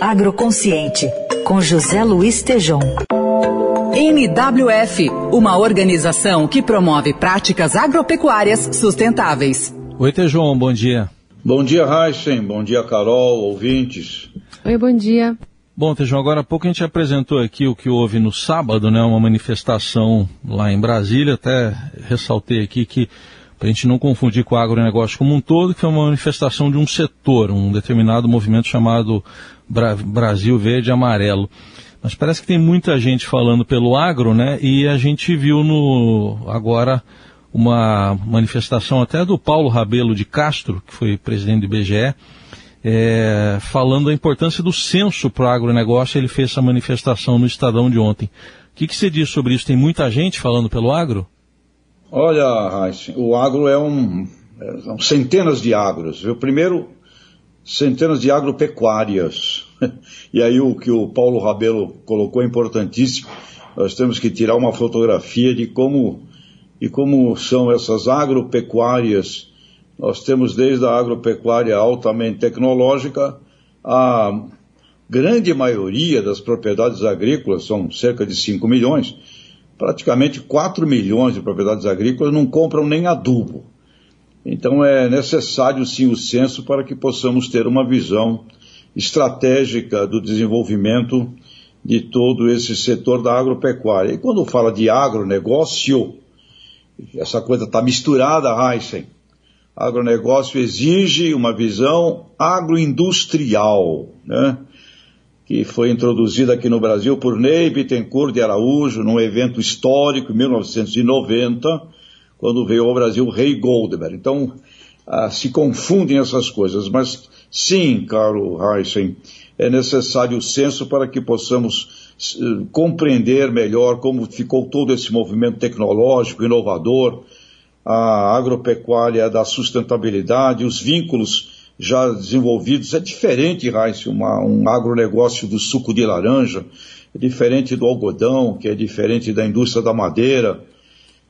Agroconsciente, com José Luiz Tejom. NWF, uma organização que promove práticas agropecuárias sustentáveis. Oi, Tejom, bom dia. Bom dia, Raíssen, bom dia, Carol, ouvintes. Oi, bom dia. Bom, Tejom, agora há pouco a gente apresentou aqui o que houve no sábado, né? Uma manifestação lá em Brasília, até ressaltei aqui que, para a gente não confundir com o agronegócio como um todo, que foi uma manifestação de um setor, um determinado movimento chamado Brasil Verde Amarelo. Mas parece que tem muita gente falando pelo agro, né? E a gente viu agora uma manifestação até do Paulo Rabelo de Castro, que foi presidente do IBGE, falando a importância do censo para o agronegócio. Ele fez essa manifestação no Estadão de ontem. O que você diz sobre isso? Tem muita gente falando pelo agro? Olha, Raíssa, o agro são centenas de agros. O primeiro, centenas de agropecuárias. E aí o que o Paulo Rabelo colocou é importantíssimo. Nós temos que tirar uma fotografia de como são essas agropecuárias. Nós temos desde a agropecuária altamente tecnológica, a grande maioria das propriedades agrícolas, são cerca de 5 milhões, praticamente 4 milhões de propriedades agrícolas não compram nem adubo. Então é necessário sim o censo para que possamos ter uma visão estratégica do desenvolvimento de todo esse setor da agropecuária. E quando fala de agronegócio, essa coisa está misturada, Heisen. Agronegócio exige uma visão agroindustrial, né? Que foi introduzida aqui no Brasil por Ney Bittencourt de Araújo, num evento histórico, em 1990, quando veio ao Brasil Ray Goldberg. Então, se confundem essas coisas, mas sim, caro Heisen, é necessário o censo para que possamos compreender melhor como ficou todo esse movimento tecnológico, inovador, a agropecuária da sustentabilidade, os vínculos já desenvolvidos. É diferente, Raíssa, um agronegócio do suco de laranja, é diferente do algodão, que é diferente da indústria da madeira,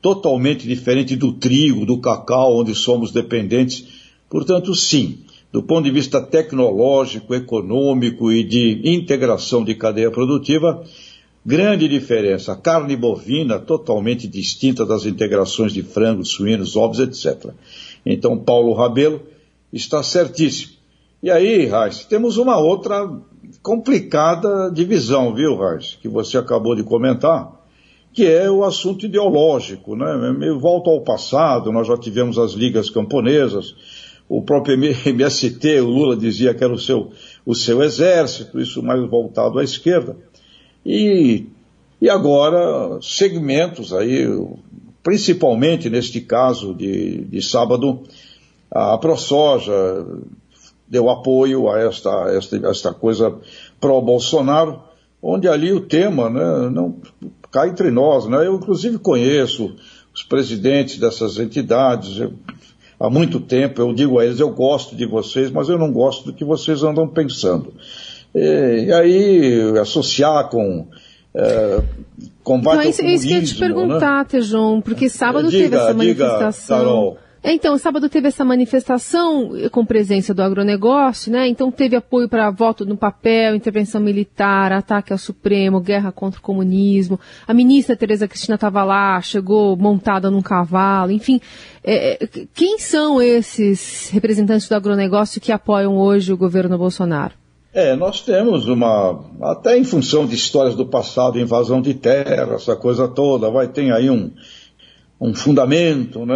totalmente diferente do trigo, do cacau, onde somos dependentes. Portanto, sim, do ponto de vista tecnológico, econômico e de integração de cadeia produtiva, grande diferença. A carne bovina totalmente distinta das integrações de frangos, suínos, ovos, etc. Então, Paulo Rabelo está certíssimo. E aí, Reis, temos uma outra complicada divisão, viu, Reis, que você acabou de comentar, que é o assunto ideológico, né? Eu volto ao passado, nós já tivemos as ligas camponesas, o próprio MST, o Lula dizia que era o seu exército, isso mais voltado à esquerda. E agora, segmentos aí, principalmente neste caso de sábado, a ProSoja deu apoio a esta coisa pró-Bolsonaro, onde ali o tema, né, não cai entre nós, né? Eu, inclusive, conheço os presidentes dessas entidades há muito tempo. Eu digo a eles: eu gosto de vocês, mas eu não gosto do que vocês andam pensando. E aí, associar com... combate ao comunismo, isso que eu ia te perguntar, né? Tejom, porque sábado teve essa manifestação... Carol. Então, sábado teve essa manifestação com presença do agronegócio, né? Então teve apoio para voto no papel, intervenção militar, ataque ao Supremo, guerra contra o comunismo. A ministra Tereza Cristina estava lá, chegou montada num cavalo, enfim. Quem são esses representantes do agronegócio que apoiam hoje o governo Bolsonaro? Nós temos até em função de histórias do passado, invasão de terra, essa coisa toda, tem aí um fundamento, né,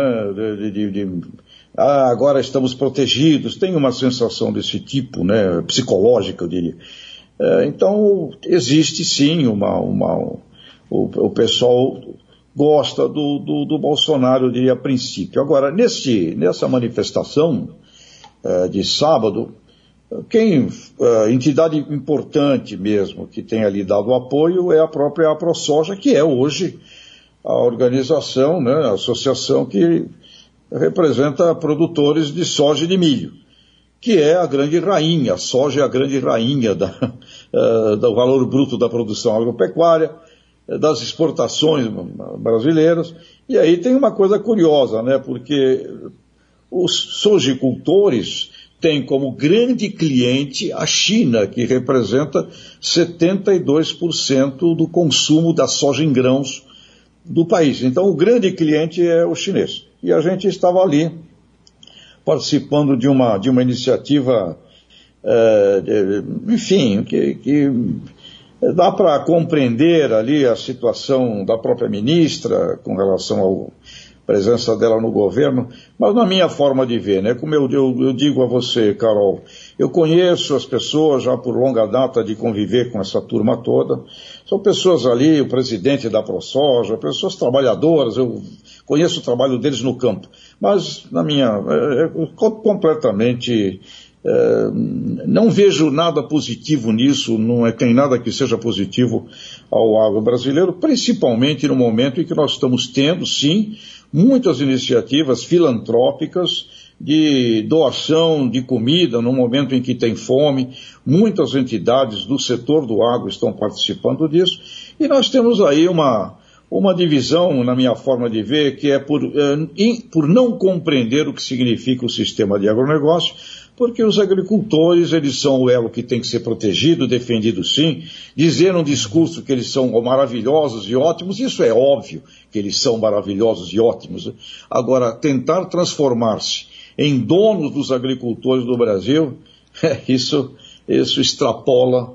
agora estamos protegidos, tem uma sensação desse tipo, né, psicológica, eu diria. Então, existe sim o pessoal gosta do Bolsonaro, eu diria, a princípio. Agora, nessa manifestação de sábado, entidade importante mesmo que tenha lhe dado apoio é a própria APROSOJA, que é hoje a organização, né, a associação que representa produtores de soja e de milho, que é a grande rainha. A soja é a grande rainha do valor bruto da produção agropecuária, das exportações brasileiras. E aí tem uma coisa curiosa, né, porque os sojicultores tem como grande cliente a China, que representa 72% do consumo da soja em grãos do país. Então, o grande cliente é o chinês. E a gente estava ali participando de uma iniciativa, enfim, que dá para compreender ali a situação da própria ministra com relação à presença dela no governo, mas na minha forma de ver, né? Como eu digo a você, Carol, eu conheço as pessoas já por longa data de conviver com essa turma toda, são pessoas ali, o presidente da ProSoja, pessoas trabalhadoras, eu conheço o trabalho deles no campo, mas na minha, completamente... não vejo nada positivo nisso, não tem nada que seja positivo ao agro brasileiro, principalmente no momento em que nós estamos tendo, sim, muitas iniciativas filantrópicas de doação de comida no momento em que tem fome, muitas entidades do setor do agro estão participando disso, e nós temos aí uma divisão, na minha forma de ver, que é por não compreender o que significa o sistema de agronegócio, porque os agricultores, eles são o elo que tem que ser protegido, defendido sim, dizer um discurso que eles são maravilhosos e ótimos, isso é óbvio que eles são maravilhosos e ótimos. Agora, tentar transformar-se em donos dos agricultores do Brasil, isso extrapola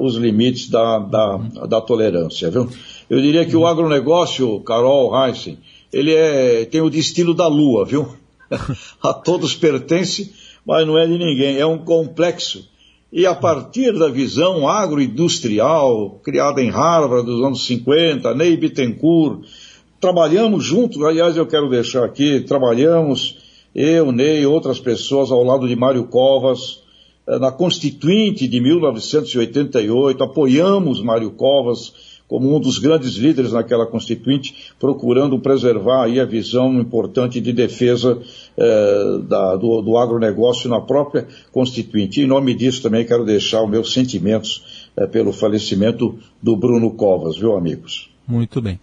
os limites da tolerância, viu? Eu diria que o agronegócio, Carol Heissen, ele tem o destino da lua, viu? A todos pertence, mas não é de ninguém, é um complexo. E a partir da visão agroindustrial, criada em Harvard dos anos 50, Ney Bittencourt, trabalhamos juntos, aliás, eu quero deixar aqui, trabalhamos, eu, Ney e outras pessoas, ao lado de Mário Covas, na Constituinte de 1988, apoiamos Mário Covas como um dos grandes líderes naquela Constituinte, procurando preservar aí a visão importante de defesa do agronegócio na própria Constituinte. E em nome disso também quero deixar os meus sentimentos pelo falecimento do Bruno Covas, viu, amigos? Muito bem.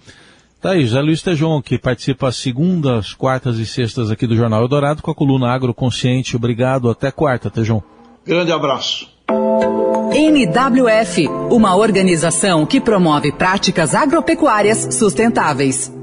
Tá aí, José Luiz Tejom, que participa às segundas, quartas e sextas aqui do Jornal Eldorado, com a coluna Agroconsciente. Obrigado, até quarta, Tejom. Grande abraço. NWF, uma organização que promove práticas agropecuárias sustentáveis.